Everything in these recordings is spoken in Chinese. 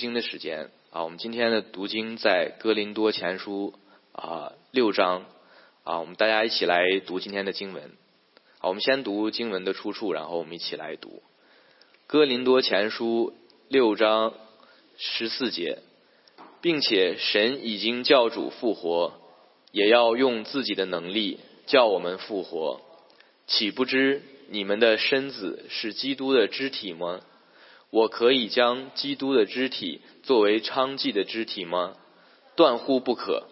经的时间啊，我们今天的读经在哥林多前书啊6章啊，我们大家一起来读今天的经文。好，我们先读经文的出处，然后我们一起来读哥林多前书6章14节，并且神已经叫主复活，也要用自己的能力叫我们复活，岂不知你们的身子是基督的肢体吗？我可以将基督的肢体作为娼妓的肢体吗？断乎不可。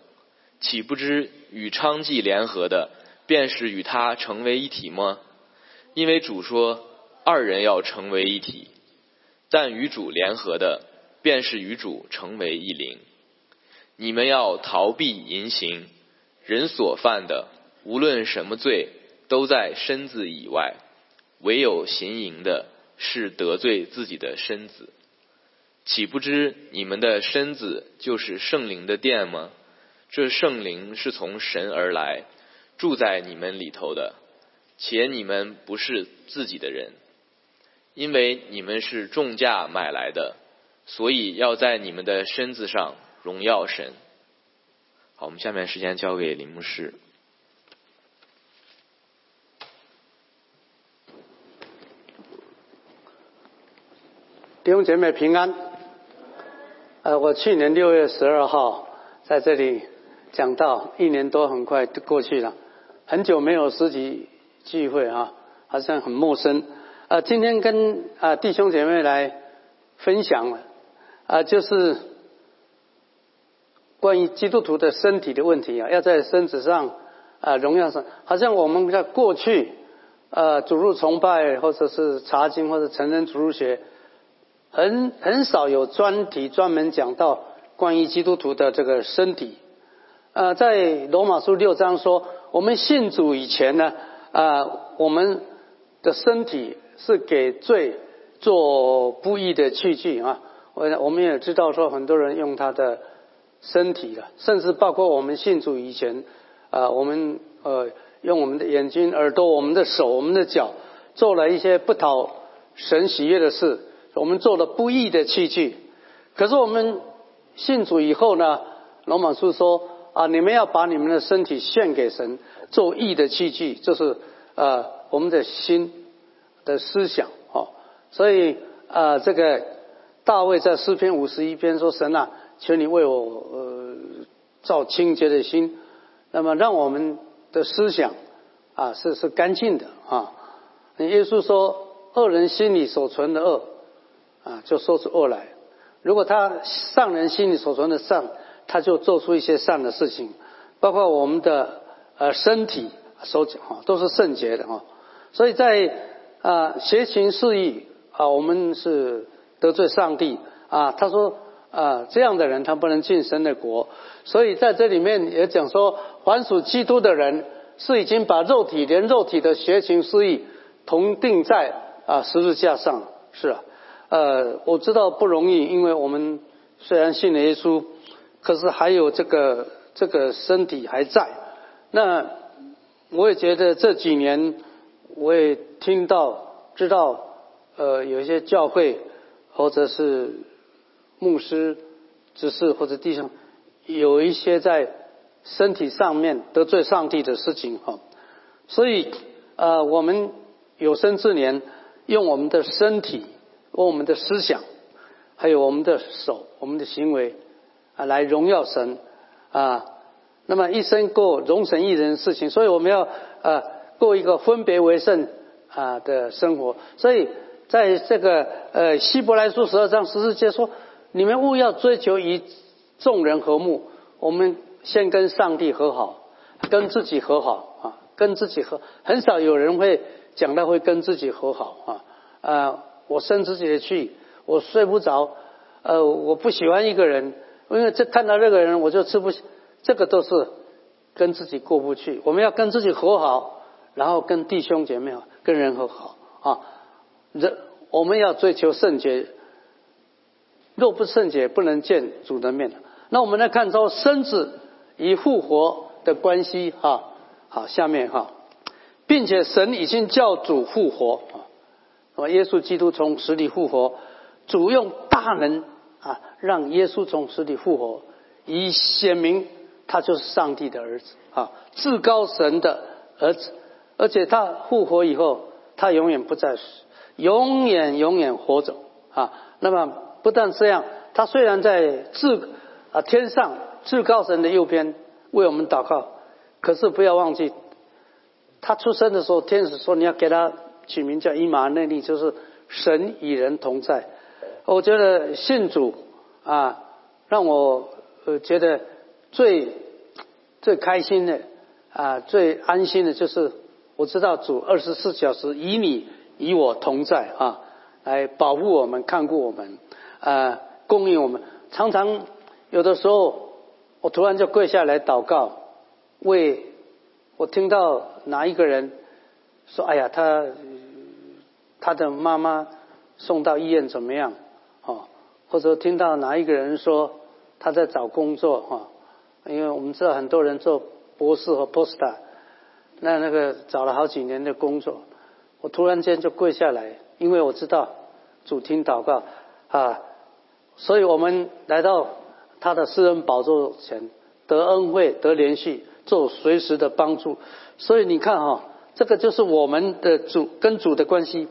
岂不知与娼妓联合的，便是与他成为一体吗？因为主说，二人要成为一体。但与主联合的，便是与主成为一灵。你们要逃避淫行，人所犯的，无论什么罪，都在身子以外，唯有行淫的是得罪自己的身子。岂不知你们的身子就是圣灵的殿吗？这圣灵是从神而来，住在你们里头的，且你们不是自己的人，因为你们是重价买来的，所以要在你们的身子上荣耀神。好，我们下面时间交给林牧师。弟兄姐妹平安。我去年6月12号在这里讲到，一年多很快就过去了，很久没有实体聚会啊，好像很陌生。今天跟弟兄姐妹来分享了就是关于基督徒的身体的问题啊，要在身子上荣耀神。好像我们在过去主日崇拜或者是查经或者成人主日学，很少有专题专门讲到关于基督徒的这个身体。在罗马书6章说，我们信主以前呢，我们的身体是给罪做不义的器具啊。我们也知道说，很多人用他的身体了，甚至包括我们信主以前，我们用我们的眼睛、耳朵、我们的手、我们的脚，做了一些不讨神喜悦的事。我们做了不义的器具。可是我们信主以后呢，罗马书说你们要把你们的身体献给神做义的器具，就是我们的心的思想所以这个大卫在诗篇51篇说，神啊，求你为我造清洁的心，那么让我们的思想是干净的啊。耶稣说，恶人心里所存的恶就说出恶来，如果他上人心里所存的善，他就做出一些善的事情，包括我们的身体、手脚都是圣洁的所以在邪情私欲我们是得罪上帝他说这样的人他不能进神的国。所以在这里面也讲说，凡属基督的人是已经把肉体连肉体的邪情私欲同定在十字架上。是啊，我知道不容易，因为我们虽然信了耶稣，可是还有这个身体还在。那我也觉得这几年我也听到知道有一些教会或者是牧师执事或者弟兄，有一些在身体上面得罪上帝的事情所以我们有生之年用我们的身体、我们的思想，还有我们的手、我们的行为来荣耀神那么一生过容神益人的事情，所以我们要过一个分别为圣的生活。所以在这个希伯来书12章14节说，你们务要追求与众人和睦。我们先跟上帝和好，跟自己和好跟自己和，很少有人会讲到会跟自己和好我生自己的气，我睡不着，我不喜欢一个人，因为看到这个人我就吃不，这个都是跟自己过不去。我们要跟自己和好，然后跟弟兄姐妹好，跟人和好我们要追求圣洁，若不圣洁不能见主的面。那我们来看说身子与复活的关系好，下面并且神已经叫主复活耶稣基督从死里复活，主用大能啊，让耶稣从死里复活，以显明他就是上帝的儿子啊，至高神的儿子。而且他复活以后，他永远不再死，永远活着啊。那么不但这样，他虽然在天上至高神的右边为我们祷告，可是不要忘记，他出生的时候，天使说你要给他取名叫以马内利，就是神与人同在。我觉得信主啊，让我觉得最开心的啊，最安心的就是我知道主24小时与你与我同在啊，来保护我们，看顾我们，供应我们。常常有的时候，我突然就跪下来祷告，为我听到哪一个人说：“哎呀，他的妈妈送到医院怎么样？”哦，或者听到哪一个人说他在找工作哈、哦，因为我们知道很多人做博士和 postdoc， 那个找了好几年的工作，我突然间就跪下来，因为我知道主听祷告啊，所以我们来到他的施恩宝座前，得恩惠，得怜恤。做随时的帮助，所以你看哈，这个就是我们的主跟主的关系，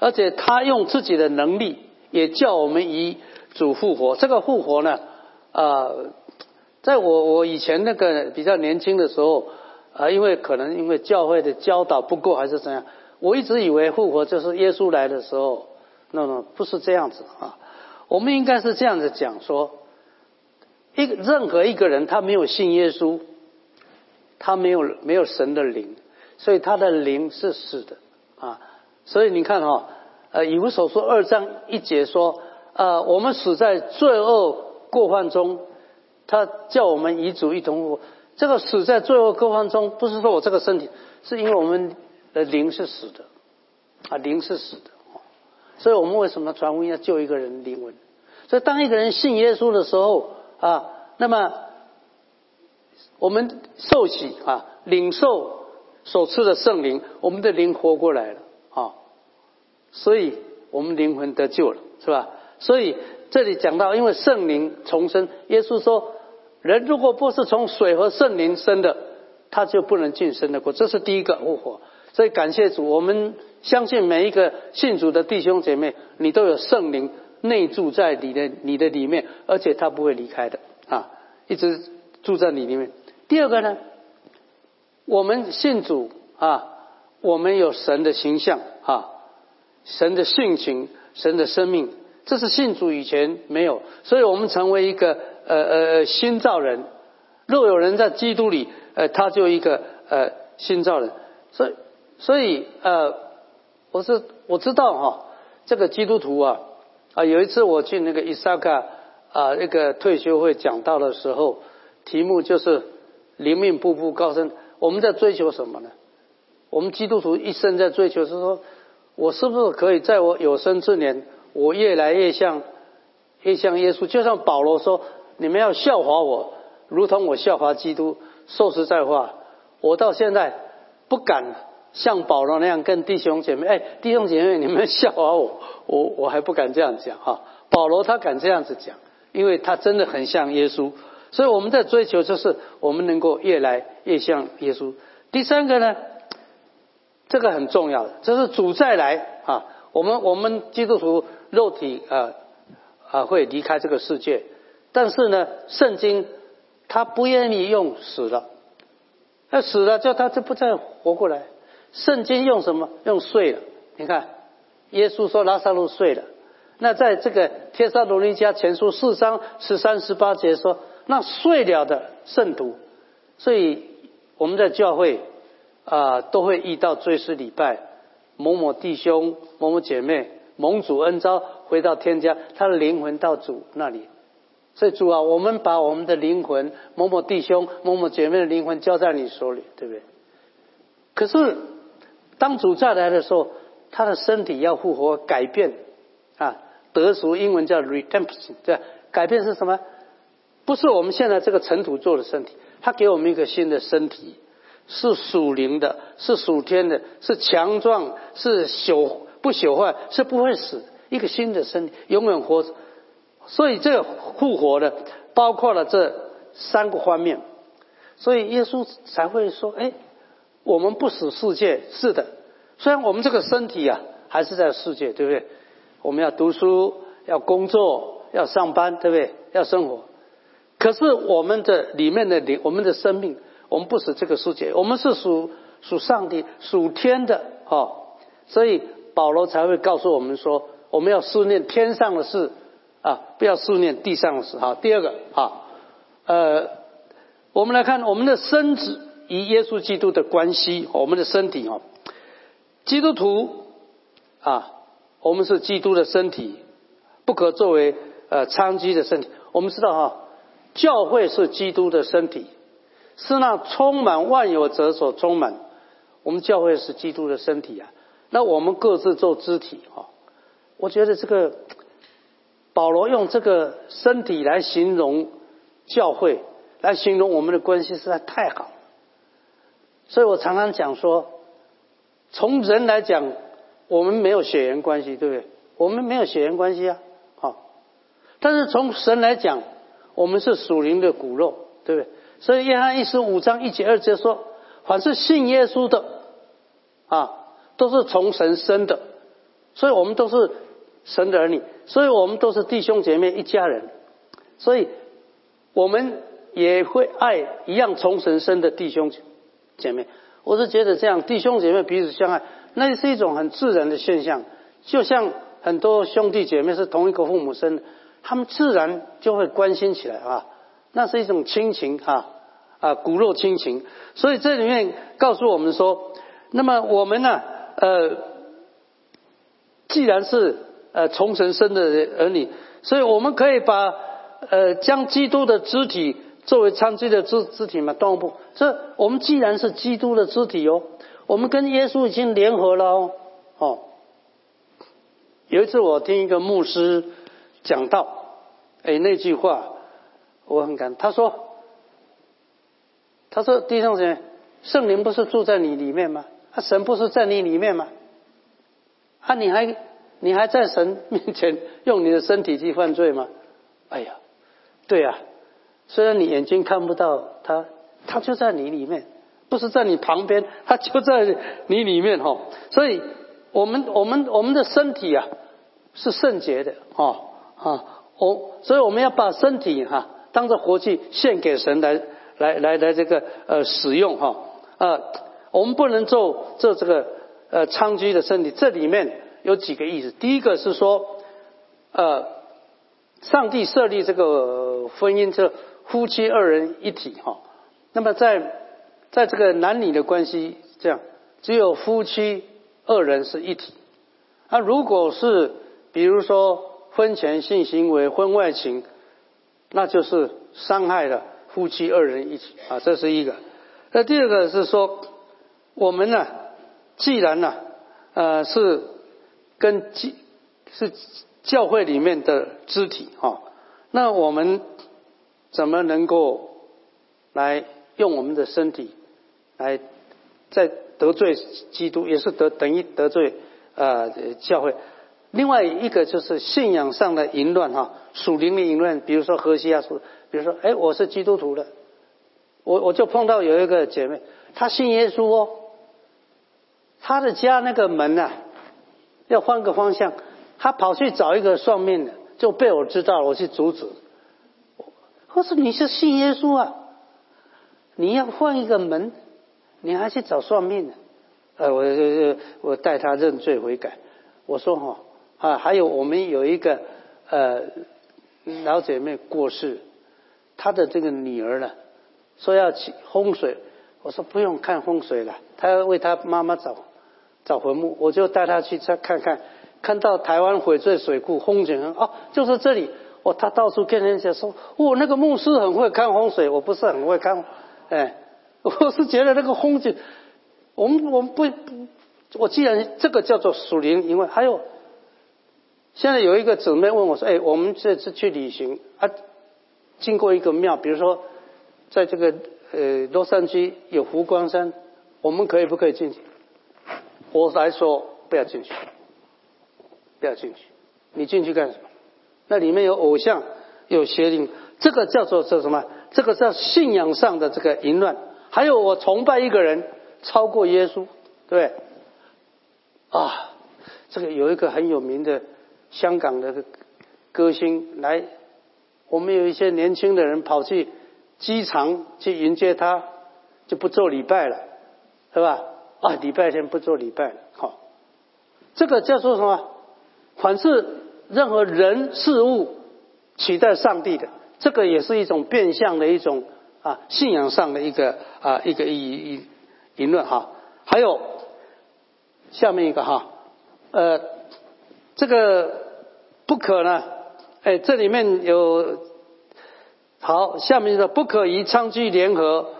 而且他用自己的能力也叫我们以主复活。这个复活呢，在我以前那个比较年轻的时候，因为教会的教导不够还是怎样，我一直以为复活就是耶稣来的时候，那不是这样子啊。我们应该是这样子讲说，任何一个人他没有信耶稣。他没有神的灵，所以他的灵是死的啊。所以你看哈，以弗所书2章1节说，我们死在罪恶过犯中，他叫我们与主一同活。这个死在罪恶过犯中，不是说我这个身体，是因为我们的灵是死的啊，灵是死的。所以我们为什么传福音要救一个人灵魂？所以当一个人信耶稣的时候啊，那么。我们受洗啊，领受所赐的圣灵，我们的灵活过来了啊，所以我们灵魂得救了，是吧？所以这里讲到，因为圣灵重生，耶稣说，人如果不是从水和圣灵生的，他就不能进神的国。这是第一个复活。所以感谢主，我们相信每一个信主的弟兄姐妹，你都有圣灵内住在你的里面，而且他不会离开的啊，一直住在你里面。第二个呢，我们信主啊，我们有神的形象啊，神的性情，神的生命，这是信主以前没有，所以我们成为一个新造人。若有人在基督里，他就一个新造人。所以我知道哈，这个基督徒啊，有一次我去那个伊萨卡啊那个退休会讲道的时候，题目就是。灵命步步高升，我们在追求什么呢？我们基督徒一生在追求是说，我是不是可以在我有生之年，我越来越像耶稣？就像保罗说，你们要效法我，如同我效法基督，说实在话，我到现在不敢像保罗那样跟弟兄姐妹，弟兄姐妹你们效法我，我还不敢这样讲哈。保罗他敢这样子讲，因为他真的很像耶稣。所以我们在追求就是我们能够越来越像耶稣。第三个呢，这个很重要的，这是主再来啊，我们基督徒肉体会离开这个世界，但是呢，圣经他不愿意用死了，那死了就他就不再活过来。圣经用什么？用睡了。你看，耶稣说拉撒路睡了。那在这个帖撒罗尼迦前书4章13、18节说。那睡了的圣徒，所以我们在教会都会遇到追思礼拜，某弟兄、某姐妹蒙主恩召回到天家，他的灵魂到主那里。所以主啊，我们把我们的灵魂，某弟兄、某姐妹的灵魂交在你手里，对不对？可是当主再来的时候，他的身体要复活改变啊，得赎英文叫 redemption， 对，改变是什么？不是我们现在这个尘土做的身体，他给我们一个新的身体，是属灵的，是属天的，是强壮，是不朽坏，是不会死，一个新的身体，永远活着。所以这个复活呢，包括了这三个方面，所以耶稣才会说：“哎，我们不属世界，是的。虽然我们这个身体啊，还是在世界，对不对？我们要读书，要工作，要上班，对不对？要生活。可是我们的里面的灵，我们的生命，我们不属这个世界，我们是属上帝、属天的哦。所以保罗才会告诉我们说，我们要思念天上的事。”啊，不要思念地上的事。好，第二个啊，我们来看我们的身子与耶稣基督的关系。我们的身体哦，基督徒啊，我们是基督的身体，不可作为娼妓的身体。我们知道哈，教会是基督的身体，是那充满万有者所充满。我们教会是基督的身体啊，那我们各自做肢体哈。我觉得这个。保罗用这个身体来形容教会，来形容我们的关系实在太好了。所以我常常讲说，从人来讲，我们没有血缘关系，对不对？我们没有血缘关系啊，好。但是从神来讲，我们是属灵的骨肉，对不对？所以约翰1:15-2说，凡是信耶稣的啊，都是从神生的，所以我们都是神的儿女，所以我们都是弟兄姐妹一家人，所以我们也会爱一样从神生的弟兄姐妹。我是觉得这样弟兄姐妹彼此相爱，那是一种很自然的现象。就像很多兄弟姐妹是同一个父母生的，他们自然就会关心起来啊，那是一种亲情啊，骨肉亲情。所以这里面告诉我们说，那么我们呢，既然是从神生的儿女，所以我们可以把将基督的肢体作为娼妓的肢体嘛？当然不，这我们既然是基督的肢体哦，我们跟耶稣已经联合了哦。哦，有一次我听一个牧师讲道，哎，那句话我很感动。他说，弟兄姐妹，圣灵不是住在你里面吗？神不是在你里面吗？你还在神面前用你的身体去犯罪吗？哎呀，对啊，虽然你眼睛看不到他，他就在你里面，不是在你旁边，他就在你里面哦。所以我们的身体啊是圣洁的哦啊，所以我们要把身体哈当作活祭献给神来这个使用哈我们不能做这个娼妓的身体。这里面有几个意思。第一个是说，上帝设立这个婚姻，这夫妻二人一体哈。那么在这个男女的关系，这样只有夫妻二人是一体。那如果是比如说婚前性行为、婚外情，那就是伤害了夫妻二人一体啊，这是一个。那第二个是说，我们呢，既然呢，是是教会里面的肢体哈，那我们怎么能够来用我们的身体来再得罪基督，也是等于得罪教会。另外一个就是信仰上的淫乱哈，属灵的淫乱，比如说何西阿书，比如说哎，我是基督徒的，我就碰到有一个姐妹，她信耶稣哦，她的家那个门啊。要换个方向，他跑去找一个算命的，就被我知道了，我去阻止。我说你是信耶稣啊，你要换一个门，你还去找算命的。我带他认罪悔改。我说哈还有我们有一个老姐妹过世，她的这个女儿呢，说要起风水，我说不用看风水了，她要为她妈妈找坟墓，我就带他去看，看到台湾翡翠水库风景很就是这里。他到处跟人家说，那个牧师很会看风水，我不是很会看，我是觉得那个风景，我们不，我既然这个叫做属灵，因为还有，现在有一个姊妹问我说，我们这次去旅行啊，经过一个庙，比如说在这个洛杉矶有湖光山，我们可以不可以进去？我来说不要进去，不要进去，你进去干什么？那里面有偶像，有邪灵，这个叫做什么？这个叫信仰上的这个淫乱。还有我崇拜一个人超过耶稣，对不对？啊，这个有一个很有名的香港的歌星来，我们有一些年轻的人跑去机场去迎接他，就不做礼拜了，是吧？啊，礼拜天不做礼拜了，好，这个叫做什么？凡是任何人事物取代上帝的，这个也是一种变相的一种啊信仰上的一个淫乱哈。还有下面一个哈，这个不可呢，哎，这里面有好，下面的不可与娼妓联合，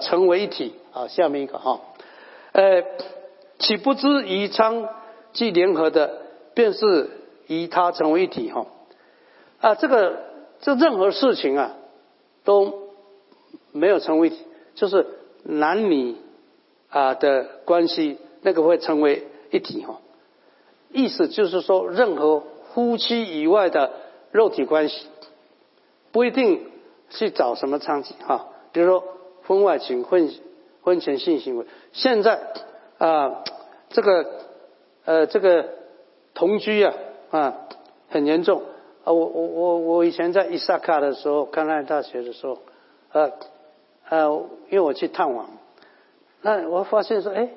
成为一体啊。下面一个哈，岂不知与娼妓联合的，便是与他成为一体哈。啊，这任何事情啊都没有成为，就是男女啊的关系，那个会成为一体哈。意思就是说，任何夫妻以外的肉体关系，不一定去找什么娼妓哈。比如说婚外情、婚前性行为，现在啊，这个同居啊啊很严重。啊，我以前在伊萨卡的时候，甘乃大学的时候，因为我去探望，那我发现说，哎，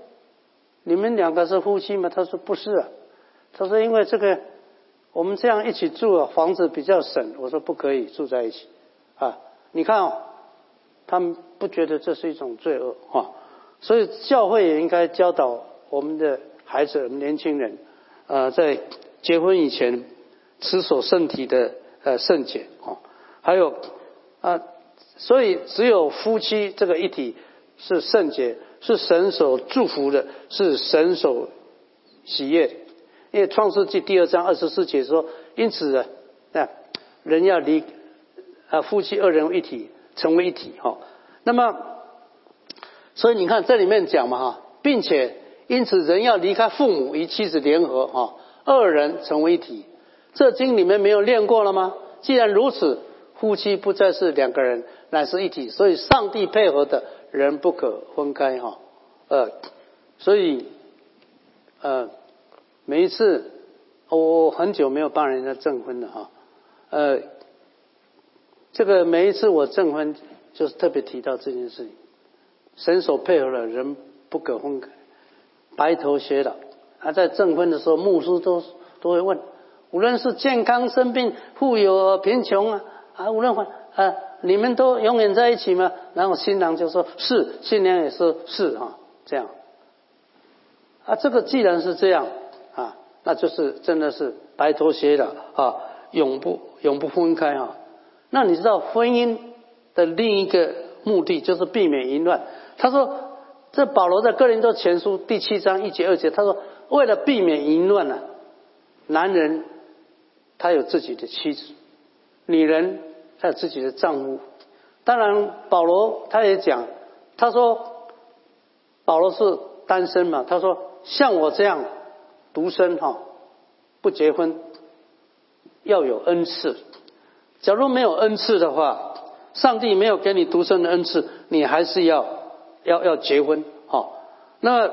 你们两个是夫妻吗？他说不是啊，他说因为这个我们这样一起住啊，房子比较省。我说不可以住在一起啊！你看哦，他们不觉得这是一种罪恶哈、啊，所以教会也应该教导我们的孩子、我们年轻人，在结婚以前。持守身体的圣洁哦，还有啊，所以只有夫妻这个一体是圣洁，是神所祝福的，是神所喜悦的。因为创世纪第2章24节说，因此呢，人要离啊夫妻二人一体，成为一体哈、哦。那么，所以你看这里面讲嘛哈，并且因此人要离开父母与妻子联合哈、哦，二人成为一体。这经里面没有念过了吗？既然如此，夫妻不再是两个人，乃是一体。所以上帝配合的人不可分开哈。所以每一次我很久没有帮人家证婚了哈。这个每一次我证婚，就是特别提到这件事情，神所配合的人不可分开，白头偕老。在证婚的时候，牧师都会问。无论是健康、生病、富有、贫穷啊，无论你们都永远在一起吗？然后新郎就说是，新娘也说是啊，这样啊，这个既然是这样啊，那就是真的是白头偕老啊，永不分开啊。那你知道婚姻的另一个目的就是避免淫乱。他说，这保罗在哥林多前书第7章1节2节，他说为了避免淫乱呢、啊，男人。他有自己的妻子，女人她有自己的丈夫。当然，保罗他也讲，他说，保罗是单身嘛，他说像我这样独身哈、哦，不结婚，要有恩赐。假如没有恩赐的话，上帝没有给你独身的恩赐，你还是要结婚哈、哦。那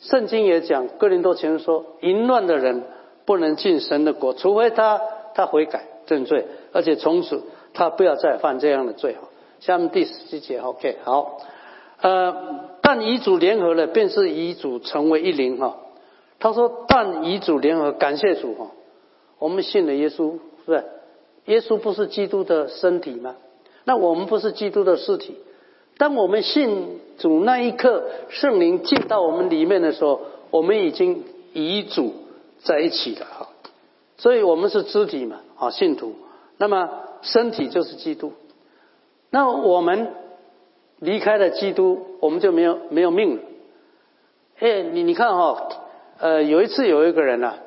圣经也讲，哥林多前书说，淫乱的人不能进神的国，除非他悔改认罪，而且从此他不要再犯这样的罪。下面第17节 OK 好，但与主联合了，便是与主成为一灵哈。他说但与主联合，感谢主哈，我们信了耶稣，是不是？耶稣不是基督的身体吗？那我们不是基督的尸体。当我们信主那一刻，圣灵进到我们里面的时候，我们已经与主在一起了哈，所以我们是肢体嘛，啊，信徒，那么身体就是基督。那我们离开了基督，我们就没有命了。哎，你看哈、哦，有一次有一个人啊，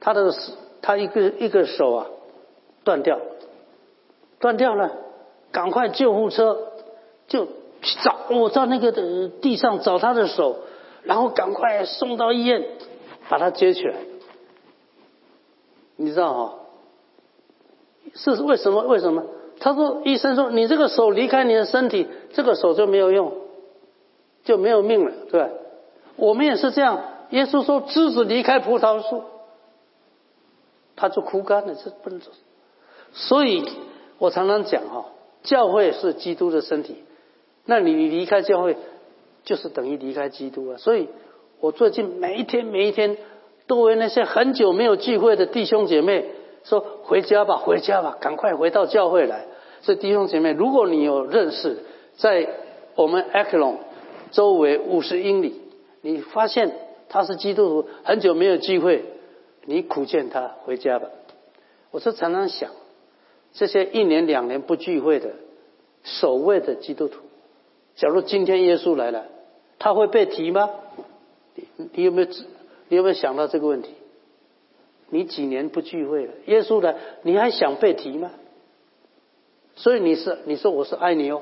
他一个手啊断掉了，赶快救护车就去找，我到那个地上找他的手，然后赶快送到医院。把他接起来，你知道哈、哦？是为什么？为什么？他说，医生说你这个手离开你的身体，这个手就没有用，就没有命了，对吧？我们也是这样。耶稣说，枝子离开葡萄树，它就枯干了，这不能做。所以我常常讲哈、哦，教会是基督的身体，那你离开教会，就是等于离开基督了、啊。所以我最近每一天都为那些很久没有聚会的弟兄姐妹说，回家吧，赶快回到教会来。所以弟兄姐妹，如果你有认识，在我们 Akelon 周围50英里，你发现他是基督徒，很久没有聚会，你苦劝他回家吧。我就常常想，这些1年2年不聚会的所谓的基督徒，假如今天耶稣来了，他会被提吗？你有没有想到这个问题？你几年不聚会了，耶稣来，你还想被提吗？所以你说我是爱你哦，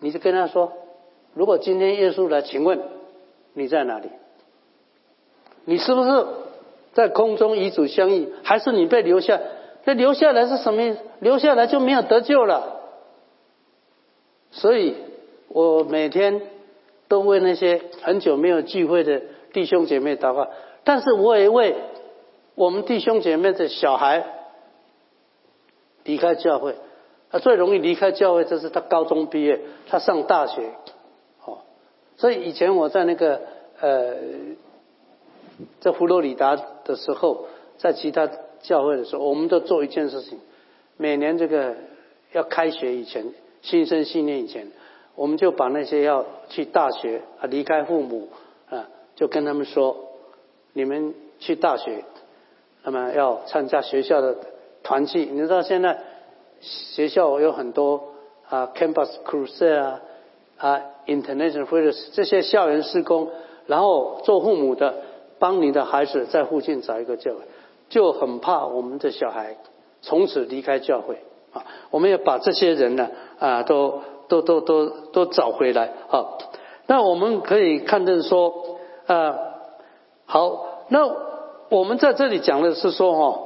你就跟他说，如果今天耶稣来，请问你在哪里？你是不是在空中与主相遇，还是你被留下？那留下来是什么意思？留下来就没有得救了。所以我每天都为那些很久没有聚会的弟兄姐妹祷告，但是我也为我们弟兄姐妹的小孩离开教会。他最容易离开教会，就是他高中毕业，他上大学。所以以前我在在佛罗里达的时候，在其他教会的时候，我们都做一件事情，每年这个要开学以前，新生训练以前，我们就把那些要去大学离开父母啊，就跟他们说，你们去大学，那么要参加学校的团契。你知道现在学校有很多啊 ，Campus Crusade 啊 International Filiers 这些校园事工，然后做父母的帮你的孩子在附近找一个教会，就很怕我们的小孩从此离开教会啊。我们也把这些人呢啊都找回来啊。那我们可以看见说好，那我们在这里讲的是说哈，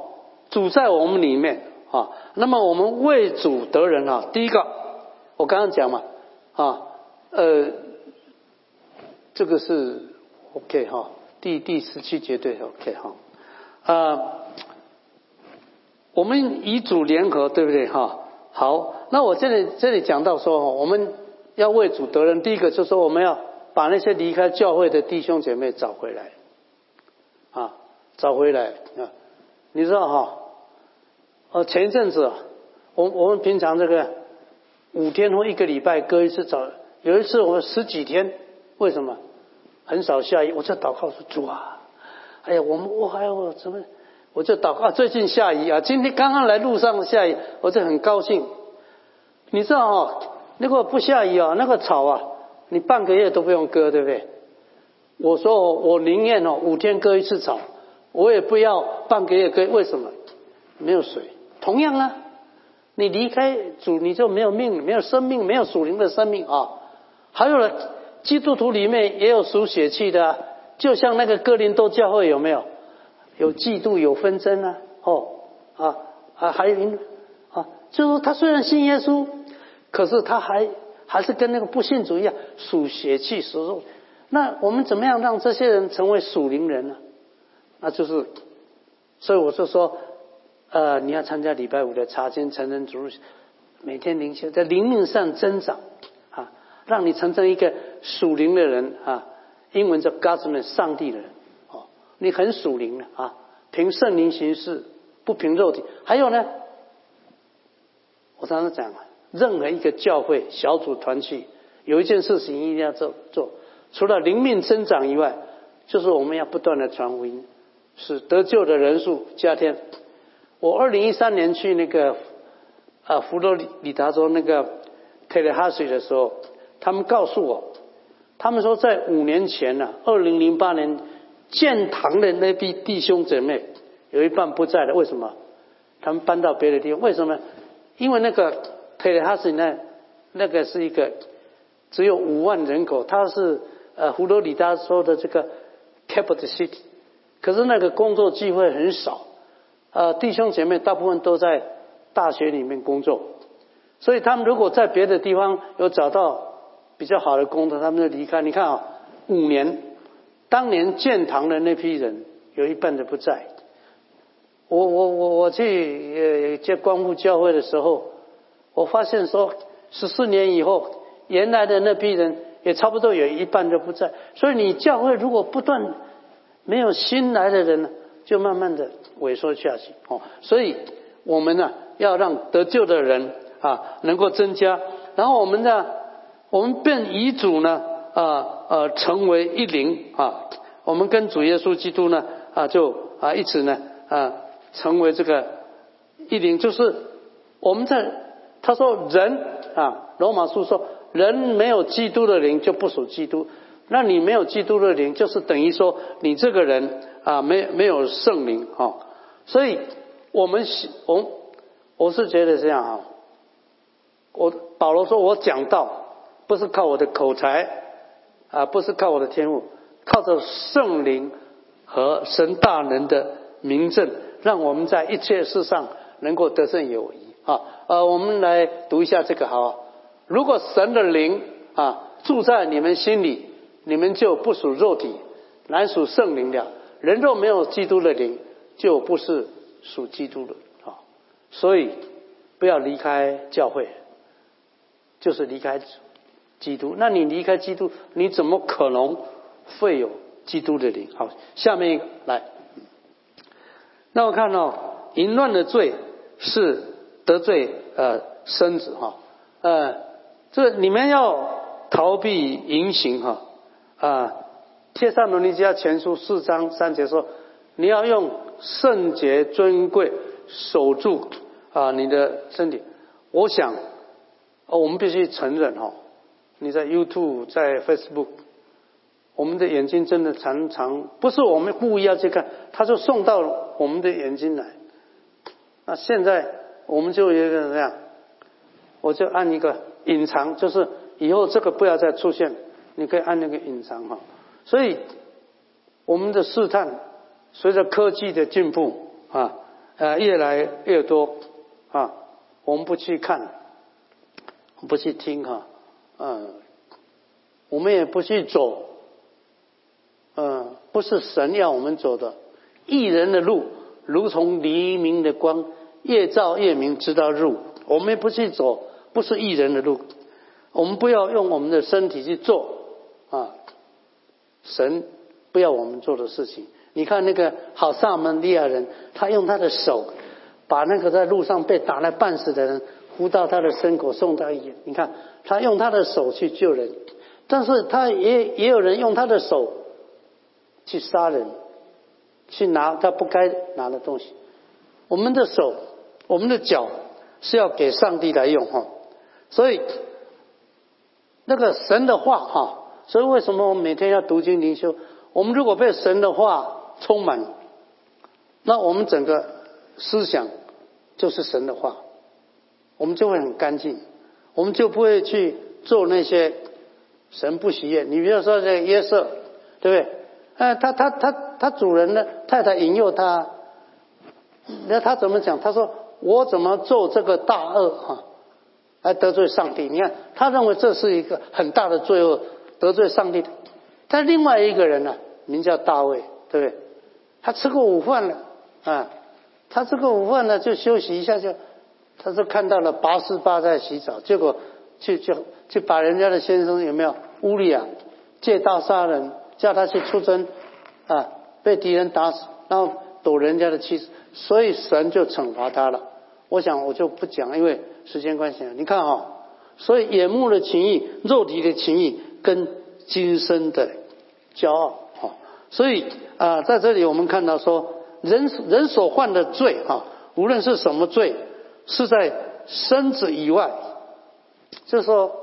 主在我们里面啊。那么我们为主得人啊，第一个我刚刚讲嘛啊。这个是 OK 哈，第17节对 OK 哈，我们与主联合，对不对哈？好，那我这里讲到说，我们要为主得人，第一个就是说我们要把那些离开教会的弟兄姐妹找回来啊，找回来啊，你知道哈？前一阵子我们平常这个5天或1个礼拜隔一次早。有一次我10几天，为什么很少下雨？我就祷告说，主啊，哎呀，我还有怎么？我就祷告，最近下雨啊，今天刚刚来路上下雨，我就很高兴。你知道哦，如果不下雨啊，那个草啊，你半个月都不用割，对不对？我说我宁愿哦5天割一次草，我也不要半个月割，为什么？没有水。同样啊，你离开主，你就没有命，没有生命，没有属灵的生命啊。还有了，基督徒里面也有属血气的、啊，就像那个哥林多教会有没有？有嫉妒，有纷争啊，还有就是说他虽然信耶稣，可是他还是跟那个不信主一样属血气属肉。那我们怎么样让这些人成为属灵人呢？那就是，所以我就说，你要参加礼拜5的查经、成人主日，每天灵修，在灵命上增长。让你成一个属灵的人啊，英文叫 Godman 上帝的人哦，你很属灵的啊，凭圣灵行事，不凭肉体。还有呢，我常常讲，任何一个教会小组团契，有一件事情一定要做，除了灵命增长以外，就是我们要不断的传福音，使得救的人数加添。我2013年去那个佛罗里达州那个 Tallahassee 的时候。他们告诉我，他们说在5年前呢、啊，2008年建堂的那批弟兄姐妹有一半不在了，为什么？他们搬到别的地方，为什么？因为那个佩雷哈斯呢，那个是一个只有5万人口，它是佛罗里达州的这个 capital city， 可是那个工作机会很少，弟兄姐妹大部分都在大学里面工作，所以他们如果在别的地方有找到比较好的工作，他们就离开。你看啊，5年，当年建堂的那批人有一半的不在。我去光复教会的时候，我发现说14年以后，原来的那批人也差不多有一半都不在。所以你教会如果不断没有新来的人，就慢慢的萎缩下去。所以我们呢，要让得救的人啊能够增加，然后我们便以主呢成为一灵啊，我们跟主耶稣基督呢一直呢成为这个一灵，就是我们在他说人啊，罗马书说人没有基督的灵就不属基督，那你没有基督的灵，就是等于说你这个人啊没有圣灵啊，所以我是觉得这样啊，保罗说我讲道。不是靠我的口才啊，不是靠我的天赋，靠着圣灵和神大能的明证，让我们在一切事上能够得胜有余啊！我们来读一下这个好。如果神的灵啊住在你们心里，你们就不属肉体，乃属圣灵了。人若没有基督的灵，就不是属基督的啊！所以不要离开教会，就是离开基督，那你离开基督，你怎么可能会有基督的灵？好，下面一个来。那我看哦，淫乱的罪是得罪身子哈，这你们要逃避淫行哈啊。帖撒罗尼迦前书4章3节说，你要用圣洁尊贵守住啊你的身体。我想，我们必须承认哈。你在 YouTube 在 Facebook， 我们的眼睛真的常常不是我们故意要去看，它就送到我们的眼睛来。那现在我们就有点这样，我就按一个隐藏，就是以后这个不要再出现，你可以按那个隐藏哈。所以我们的试探随着科技的进步啊越来越多啊，我们不去看，不去听哈。我们也不去走，不是神要我们走的。义人的路如同黎明的光，越照越明，直到日午。我们也不去走，不是义人的路。我们不要用我们的身体去做啊，神不要我们做的事情。你看那个好撒玛利亚人，他用他的手把那个在路上被打得半死的人扶到他的牲口送到医院，你看他用他的手去救人，但是他也有人用他的手去杀人，去拿他不该拿的东西。我们的手，我们的脚是要给上帝来用哈，所以那个神的话哈，所以为什么我们每天要读经灵修？我们如果被神的话充满，那我们整个思想就是神的话。我们就会很干净，我们就不会去做那些神不喜悦。你比如说这个约瑟，对不对？他主人的太太引诱他，那他怎么讲？他说：“我怎么做这个大恶啊，来得罪上帝？”你看，他认为这是一个很大的罪恶，得罪上帝。但另外一个人呢，名叫大卫，对不对？他吃过午饭了啊，他吃过午饭了就休息一下就。他是看到了拔示巴在洗澡，结果去把人家的先生有没有乌利亚借刀杀人，叫他去出征啊，被敌人打死，然后躲人家的妻子，所以神就惩罚他了。我想我就不讲，因为时间关系了。你看哦，所以眼目的情欲、肉体的情欲跟今生的骄傲哦，所以在这里我们看到说，人所犯的罪啊，无论是什么罪。是在身子以外，就是说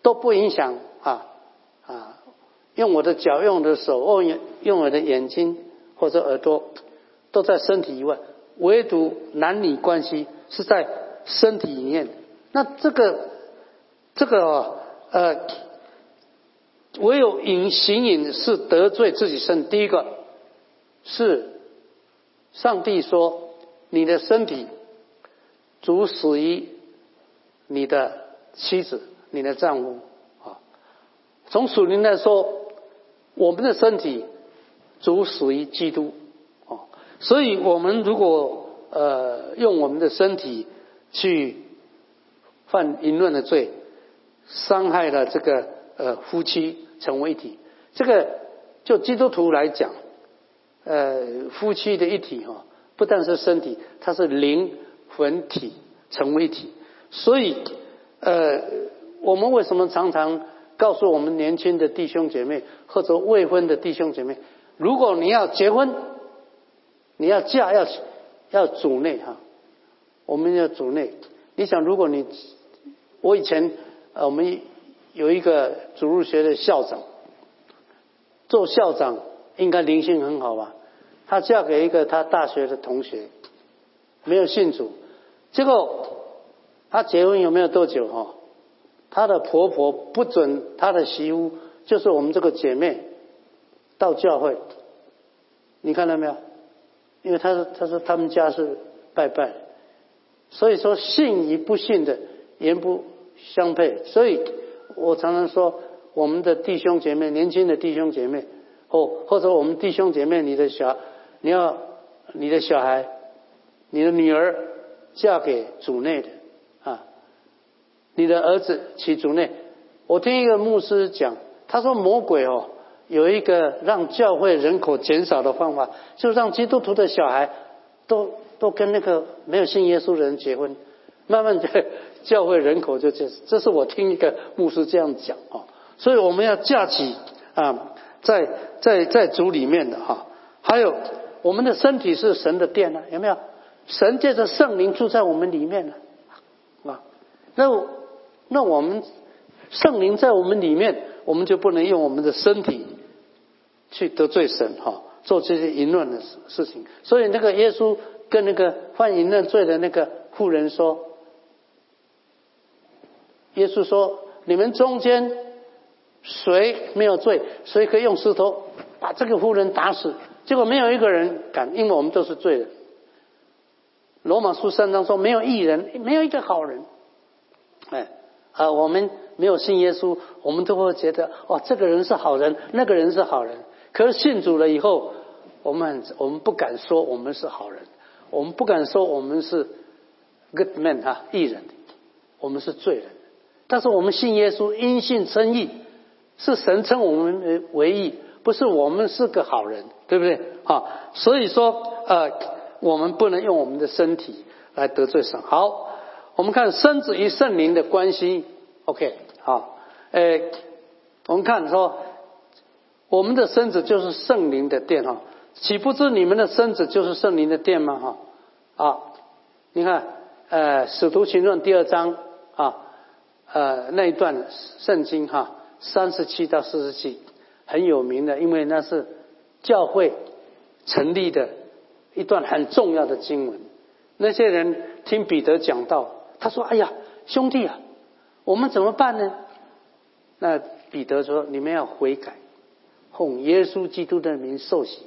都不影响啊！用我的脚、用我的手、用我的眼睛或者耳朵，都在身体以外，唯独男女关系是在身体里面。那这个唯有行淫是得罪自己身。第一个是上帝说你的身体主死于你的妻子，你的丈夫。从属灵来说，我们的身体主死于基督，所以我们如果用我们的身体去犯淫乱的罪，伤害了这个夫妻成为一体，这个就基督徒来讲，夫妻的一体不但是身体，它是灵魂体成为一体。所以我们为什么常常告诉我们年轻的弟兄姐妹或者未婚的弟兄姐妹，如果你要结婚，你要嫁，要主内哈，我们要主内。你想，如果你，我以前我们有一个主日学的校长，做校长应该灵性很好吧？她嫁给一个她大学的同学，没有信主，结果她结婚有没有多久哈？她的婆婆不准她的媳妇，就是我们这个姐妹到教会，你看到没有？因为她说他们家是拜拜，所以说信与不信的言不相配。所以我常常说，我们的弟兄姐妹，年轻的弟兄姐妹，或者我们弟兄姐妹，你的小孩，你的女儿嫁给主内的啊，你的儿子娶主内。我听一个牧师讲，他说魔鬼有一个让教会人口减少的方法，就让基督徒的小孩都跟那个没有信耶稣的人结婚，慢慢的教会人口就减少。这是我听一个牧师这样讲所以我们要架起啊，在主里面的哈。还有我们的身体是神的殿啊，有没有？神借着圣灵住在我们里面啊，那我们圣灵在我们里面，我们就不能用我们的身体去得罪神做这些淫乱的事情。所以那个耶稣跟那个犯淫乱罪的那个妇人说，耶稣说，你们中间谁没有罪，谁可以用石头把这个妇人打死。结果没有一个人敢，因为我们都是罪人。罗马书3章说，没有义人，没有一个好人。我们没有信耶稣，我们都会觉得这个人是好人，那个人是好人。可是信主了以后，我们不敢说我们是好人，我们不敢说我们是 good man 义人，我们是罪人。但是我们信耶稣，因信称义，是神称我们为义，不是我们是个好人，对不对？所以说我们不能用我们的身体来得罪神。好，我们看身子与圣灵的关系。 OK， 好，我们看说，我们的身子就是圣灵的殿岂不知你们的身子就是圣灵的殿吗？你看使徒行传2章那一段圣经37到47很有名的，因为那是教会成立的一段很重要的经文。那些人听彼得讲道，他说，哎呀兄弟啊，我们怎么办呢？那彼得说，你们要悔改，奉耶稣基督的名受洗，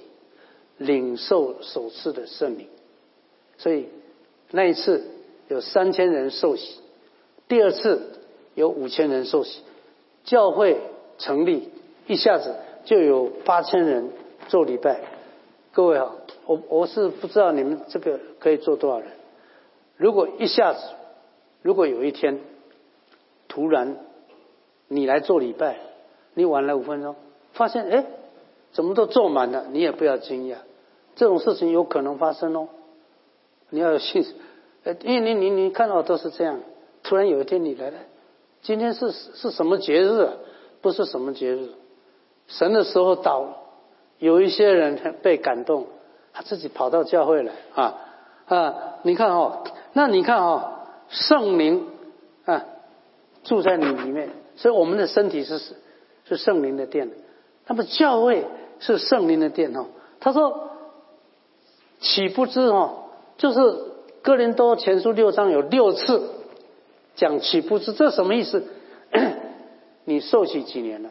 领受所赐的圣灵。所以那一次有3000人受洗，第二次有5000人受洗，教会成立一下子就有8000人做礼拜。各位我是不知道你们这个可以做多少人。如果有一天突然你来做礼拜，你晚了5分钟，发现怎么都坐满了，你也不要惊讶，这种事情有可能发生你要有信心，因为你看到都是这样。突然有一天你来了，今天是什么节日不是什么节日，神的时候到了。有一些人被感动，他自己跑到教会来你看那你看圣灵住在你里面。所以我们的身体是圣灵的殿，那么教会是圣灵的殿他说，岂不知就是哥林多前书6章有6次讲岂不知，这什么意思？你受洗几年了？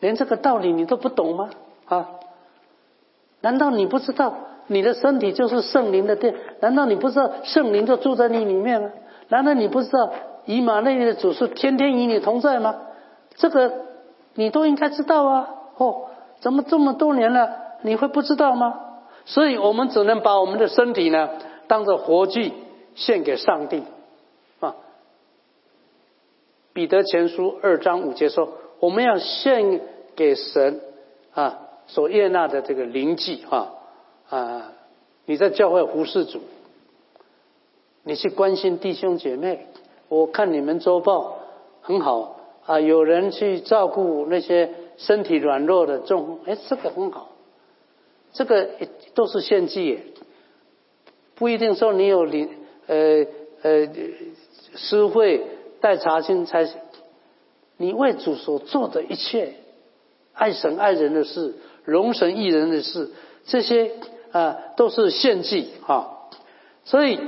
连这个道理你都不懂吗？难道你不知道你的身体就是圣灵的殿，难道你不知道圣灵就住在你里面吗？难道你不知道以马内利的主是天天与你同在吗？这个你都应该知道啊！哦，怎么这么多年了你会不知道吗？所以我们只能把我们的身体呢当作活祭献给上帝啊。彼得前书2章5节说，我们要献给神啊所悦纳的这个灵祭啊，你在教会服侍主，你去关心弟兄姐妹，我看你们周报很好啊，有人去照顾那些身体软弱的众，这个很好，这个都是献祭耶，不一定说你有诗会带查经才，你为主所做的一切爱神爱人的事，荣神益人的事，这些都是献祭啊。所以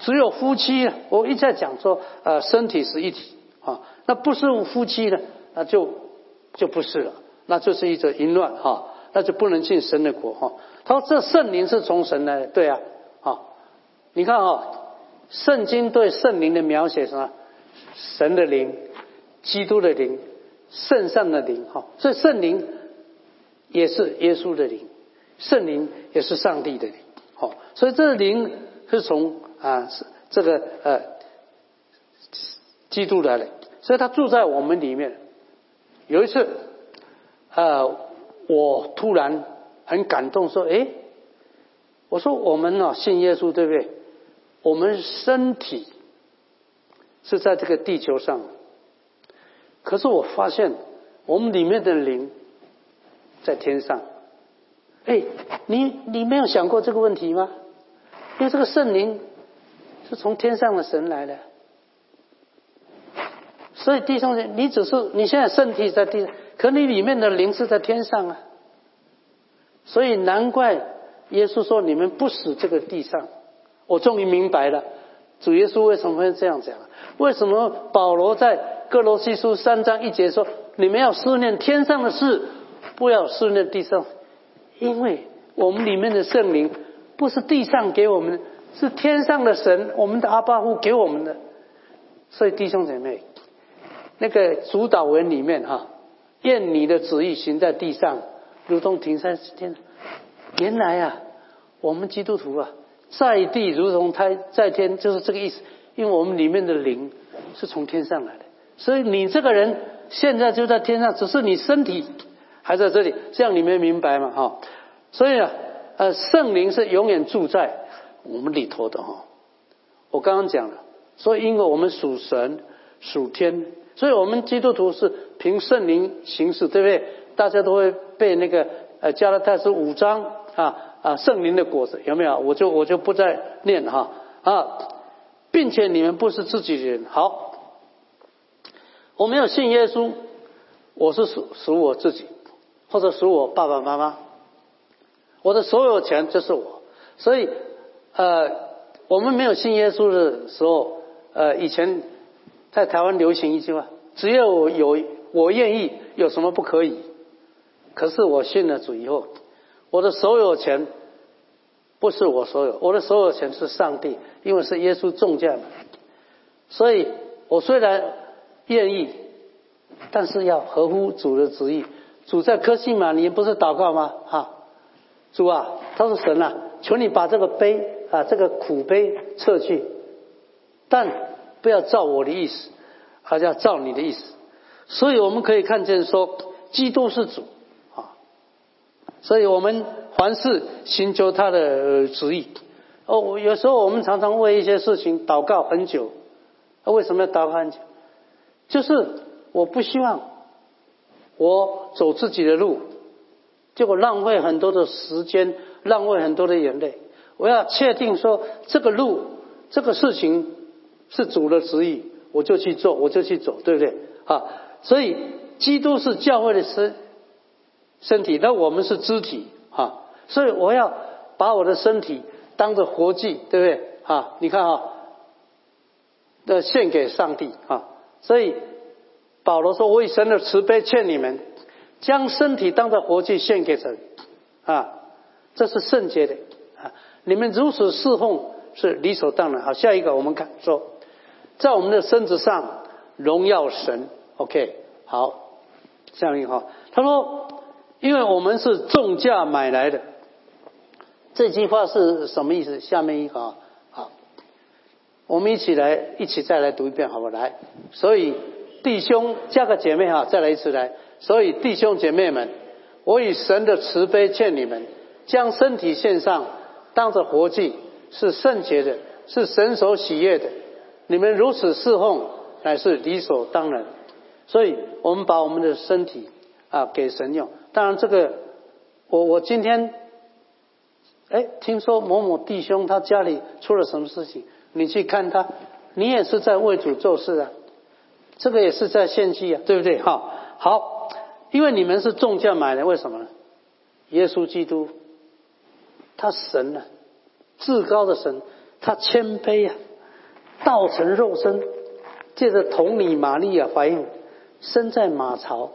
只有夫妻，我一再讲说身体是一体啊，那不是夫妻呢，那就不是了，那就是一种淫乱啊，那就不能进神的国哈。他说这圣灵是从神来的，对啊，啊，你看啊，圣经对圣灵的描写是什么？神的灵、基督的灵、圣上的灵哈，所以圣灵也是耶稣的灵，圣灵也是上帝的灵，好，所以这个灵是从这个基督来的，所以他住在我们里面。有一次我突然很感动说，我说我们信耶稣对不对？我们身体是在这个地球上，可是我发现我们里面的灵在天上。你没有想过这个问题吗？因为这个圣灵是从天上的神来的，所以弟兄姐妹，你现在身体在地上，可你里面的灵是在天上啊。所以难怪耶稣说你们不死这个地上。我终于明白了主耶稣为什么会这样讲，为什么保罗在哥罗西书3章1节说你们要思念天上的事，不要思念地上，因为我们里面的圣灵不是地上给我们的，是天上的神我们的阿爸父给我们的。所以弟兄姐妹，那个主导文里面愿你的旨意行在地上如同行在天上，原来我们基督徒在地如同在天，就是这个意思，因为我们里面的灵是从天上来的，所以你这个人现在就在天上，只是你身体还在这里，这样你们明白吗？所以圣灵是永远住在我们里头的我刚刚讲了，所以因为我们属神属天，所以我们基督徒是凭圣灵行事，对不对？大家都会背那个加拉太书5章圣灵的果子有没有？我就不再念并且你们不是自己人。好，我没有信耶稣，我是属我自己，或者属我爸爸妈妈，我的所有权就是我。所以我们没有信耶稣的时候，以前在台湾流行一句话，只要我愿意有什么不可以？可是我信了主以后，我的所有权不是我所有，我的所有权是上帝，因为是耶稣重价嘛。所以我虽然愿意，但是要合乎主的旨意。主在客西马尼不是祷告吗？主啊，他是神啊，求你把这个杯这个苦杯撤去，但不要照我的意思，而要照你的意思。所以我们可以看见说基督是主所以我们凡事寻求他的旨意。有时候我们常常为一些事情祷告很久，为什么要祷告很久？就是我不希望我走自己的路，结果浪费很多的时间，浪费很多的眼泪。我要确定说这个路这个事情是主的旨意，我就去做，我就去走，对不对？所以基督是教会的身体，那我们是肢体所以我要把我的身体当作活祭，对不对？你看献给上帝所以保罗说我以神的慈悲劝你们将身体当作活祭献给神这是圣洁的啊！你们如此侍奉是理所当然。好，下一个我们看说，在我们的身子上荣耀神。OK， 好，下面哈，他说，因为我们是重价买来的。这句话是什么意思？下面一个啊，好，我们一起再来读一遍，好不好？来，所以弟兄加个姐妹哈，再来一次来。所以弟兄姐妹们，我以神的慈悲劝你们，将身体献上，当着活祭，是圣洁的，是神所喜悦的。你们如此侍奉，乃是理所当然。所以我们把我们的身体啊给神用。当然这个我今天听说某某弟兄他家里出了什么事情，你去看他，你也是在为主做事啊，这个也是在献祭啊，对不对？好，因为你们是重价买的，为什么呢？耶稣基督他神啊，至高的神，他谦卑啊，道成肉身，借着童女玛利亚怀孕，生在马槽，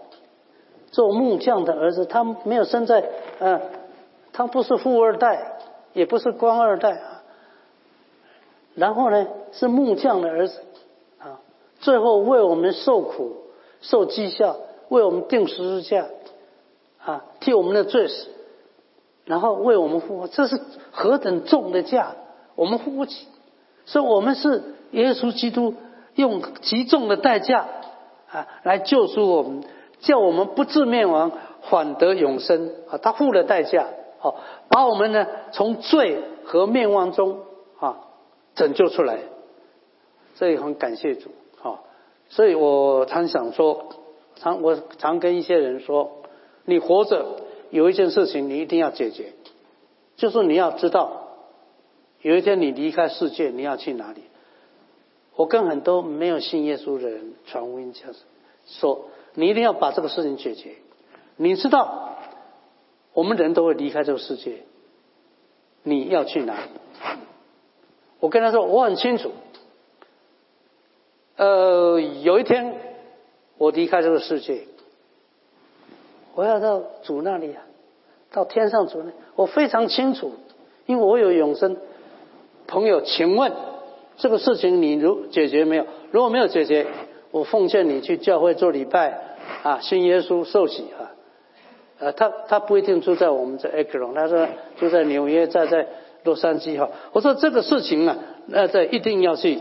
做木匠的儿子。他没有生在他不是富二代，也不是官二代啊。然后呢，是木匠的儿子啊，最后为我们受苦受讥笑，为我们定十字架啊，替我们的罪死，然后为我们复活。这是何等重的价，我们付不起。所以我们是耶稣基督用极重的代价啊来救赎我们，叫我们不至灭亡，反得永生啊！他付了代价，好，把我们呢从罪和灭亡中啊拯救出来。这也很感谢主啊！所以我常想说，我常跟一些人说，你活着有一件事情你一定要解决，就是你要知道有一天你离开世界你要去哪里。我跟很多没有信耶稣的人传福音说，你一定要把这个事情解决。你知道我们人都会离开这个世界，你要去哪里？我跟他说我很清楚，有一天我离开这个世界，我要到主那里啊，到天上主那里，我非常清楚，因为我有永生。朋友，请问这个事情你解决没有？如果没有解决，我奉劝你去教会做礼拜啊，信耶稣受洗啊。他不一定住在我们这 Akron， 他说住在纽约，在洛杉矶哈。我说这个事情啊，这一定要去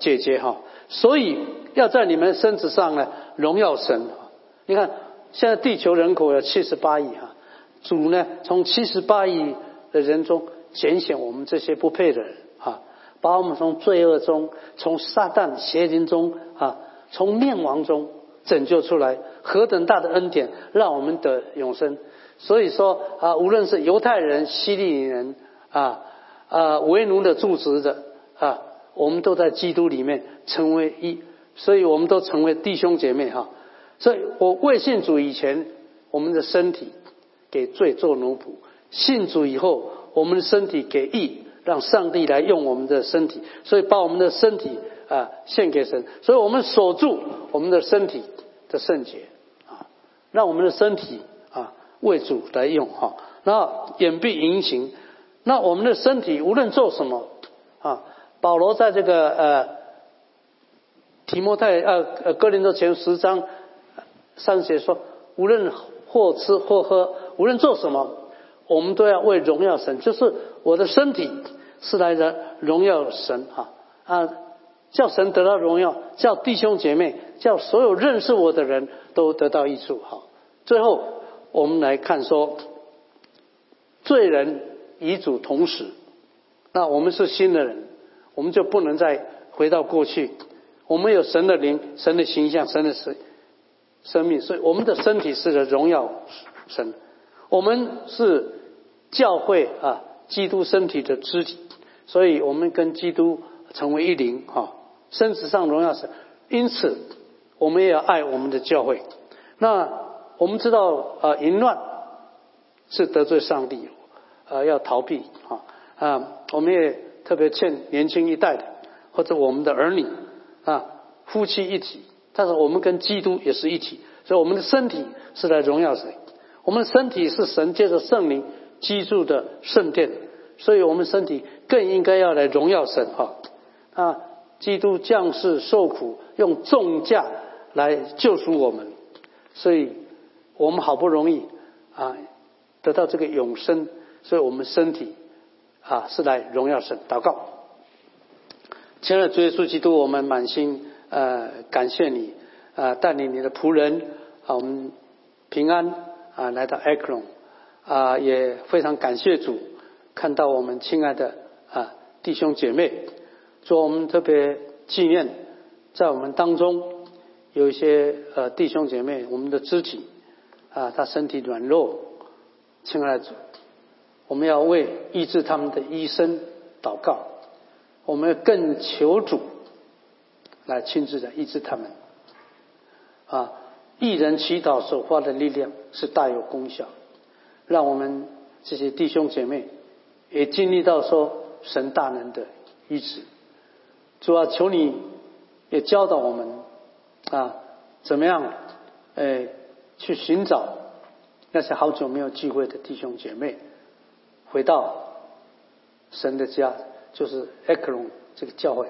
解决哈。所以要在你们身子上呢荣耀神。你看现在地球人口有78亿啊，主呢从78亿的人中拣选我们这些不配的人啊，把我们从罪恶中，从撒旦邪灵中啊，从灭亡中拯救出来，何等大的恩典，让我们得永生。所以说啊，无论是犹太人、希利人啊为奴的、驻职的啊，我们都在基督里面成为一，所以我们都成为弟兄姐妹哈。所以我未信主以前，我们的身体给罪做奴仆；信主以后，我们的身体给义，让上帝来用我们的身体。所以把我们的身体献给神。所以我们守住我们的身体的圣洁啊，让我们的身体啊为主来用哈。然后掩蔽隐形，那我们的身体无论做什么啊，保罗在这个哥林多前10章上节说，无论或吃或喝，无论做什么，我们都要为荣耀神。就是我的身体是来的荣耀神啊，叫神得到荣耀，叫弟兄姐妹，叫所有认识我的人都得到益处。好，最后我们来看说，罪人与主同死，那我们是新的人，我们就不能再回到过去，我们有神的灵、神的形象、神的生命，所以我们的身体是荣耀神。我们是教会啊，基督身体的肢体，所以我们跟基督成为一灵啊，身子上荣耀神。因此，我们也要爱我们的教会。那我们知道啊，淫乱是得罪上帝，要逃避啊。我们也特别劝年轻一代的，或者我们的儿女啊，夫妻一体。但是我们跟基督也是一体，所以我们的身体是来荣耀神。我们身体是神借着圣灵居住的圣殿，所以我们身体更应该要来荣耀神啊！啊，基督降世受苦，用重价来救赎我们，所以我们好不容易啊得到这个永生，所以我们身体啊是来荣耀神。祷告，亲爱的主耶稣基督，我们满心感谢你带领你的仆人啊，我们平安啊来到埃克隆。啊，也非常感谢主，看到我们亲爱的啊弟兄姐妹，主我们特别纪念，在我们当中有一些弟兄姐妹，我们的肢体啊，他身体软弱，亲爱的主，我们要为医治他们的医生祷告，我们更求主来亲自的医治他们。啊，一人祈祷所发的力量是大有功效。让我们这些弟兄姐妹也经历到说神大能的医治，主啊，求你也教导我们啊，怎么样去寻找那些好久没有聚会的弟兄姐妹，回到神的家，就是埃克隆这个教会。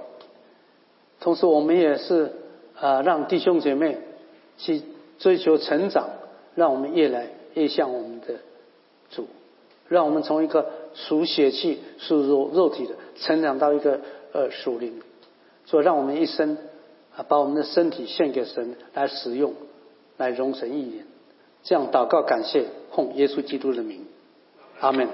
同时，我们也是让弟兄姐妹去追求成长，让我们越来越像我们的。主，让我们从一个属血气、属肉体的，成长到一个属灵。所以，让我们一生啊，把我们的身体献给神来使用，来荣神益人。这样祷告，感谢，奉耶稣基督的名，阿们。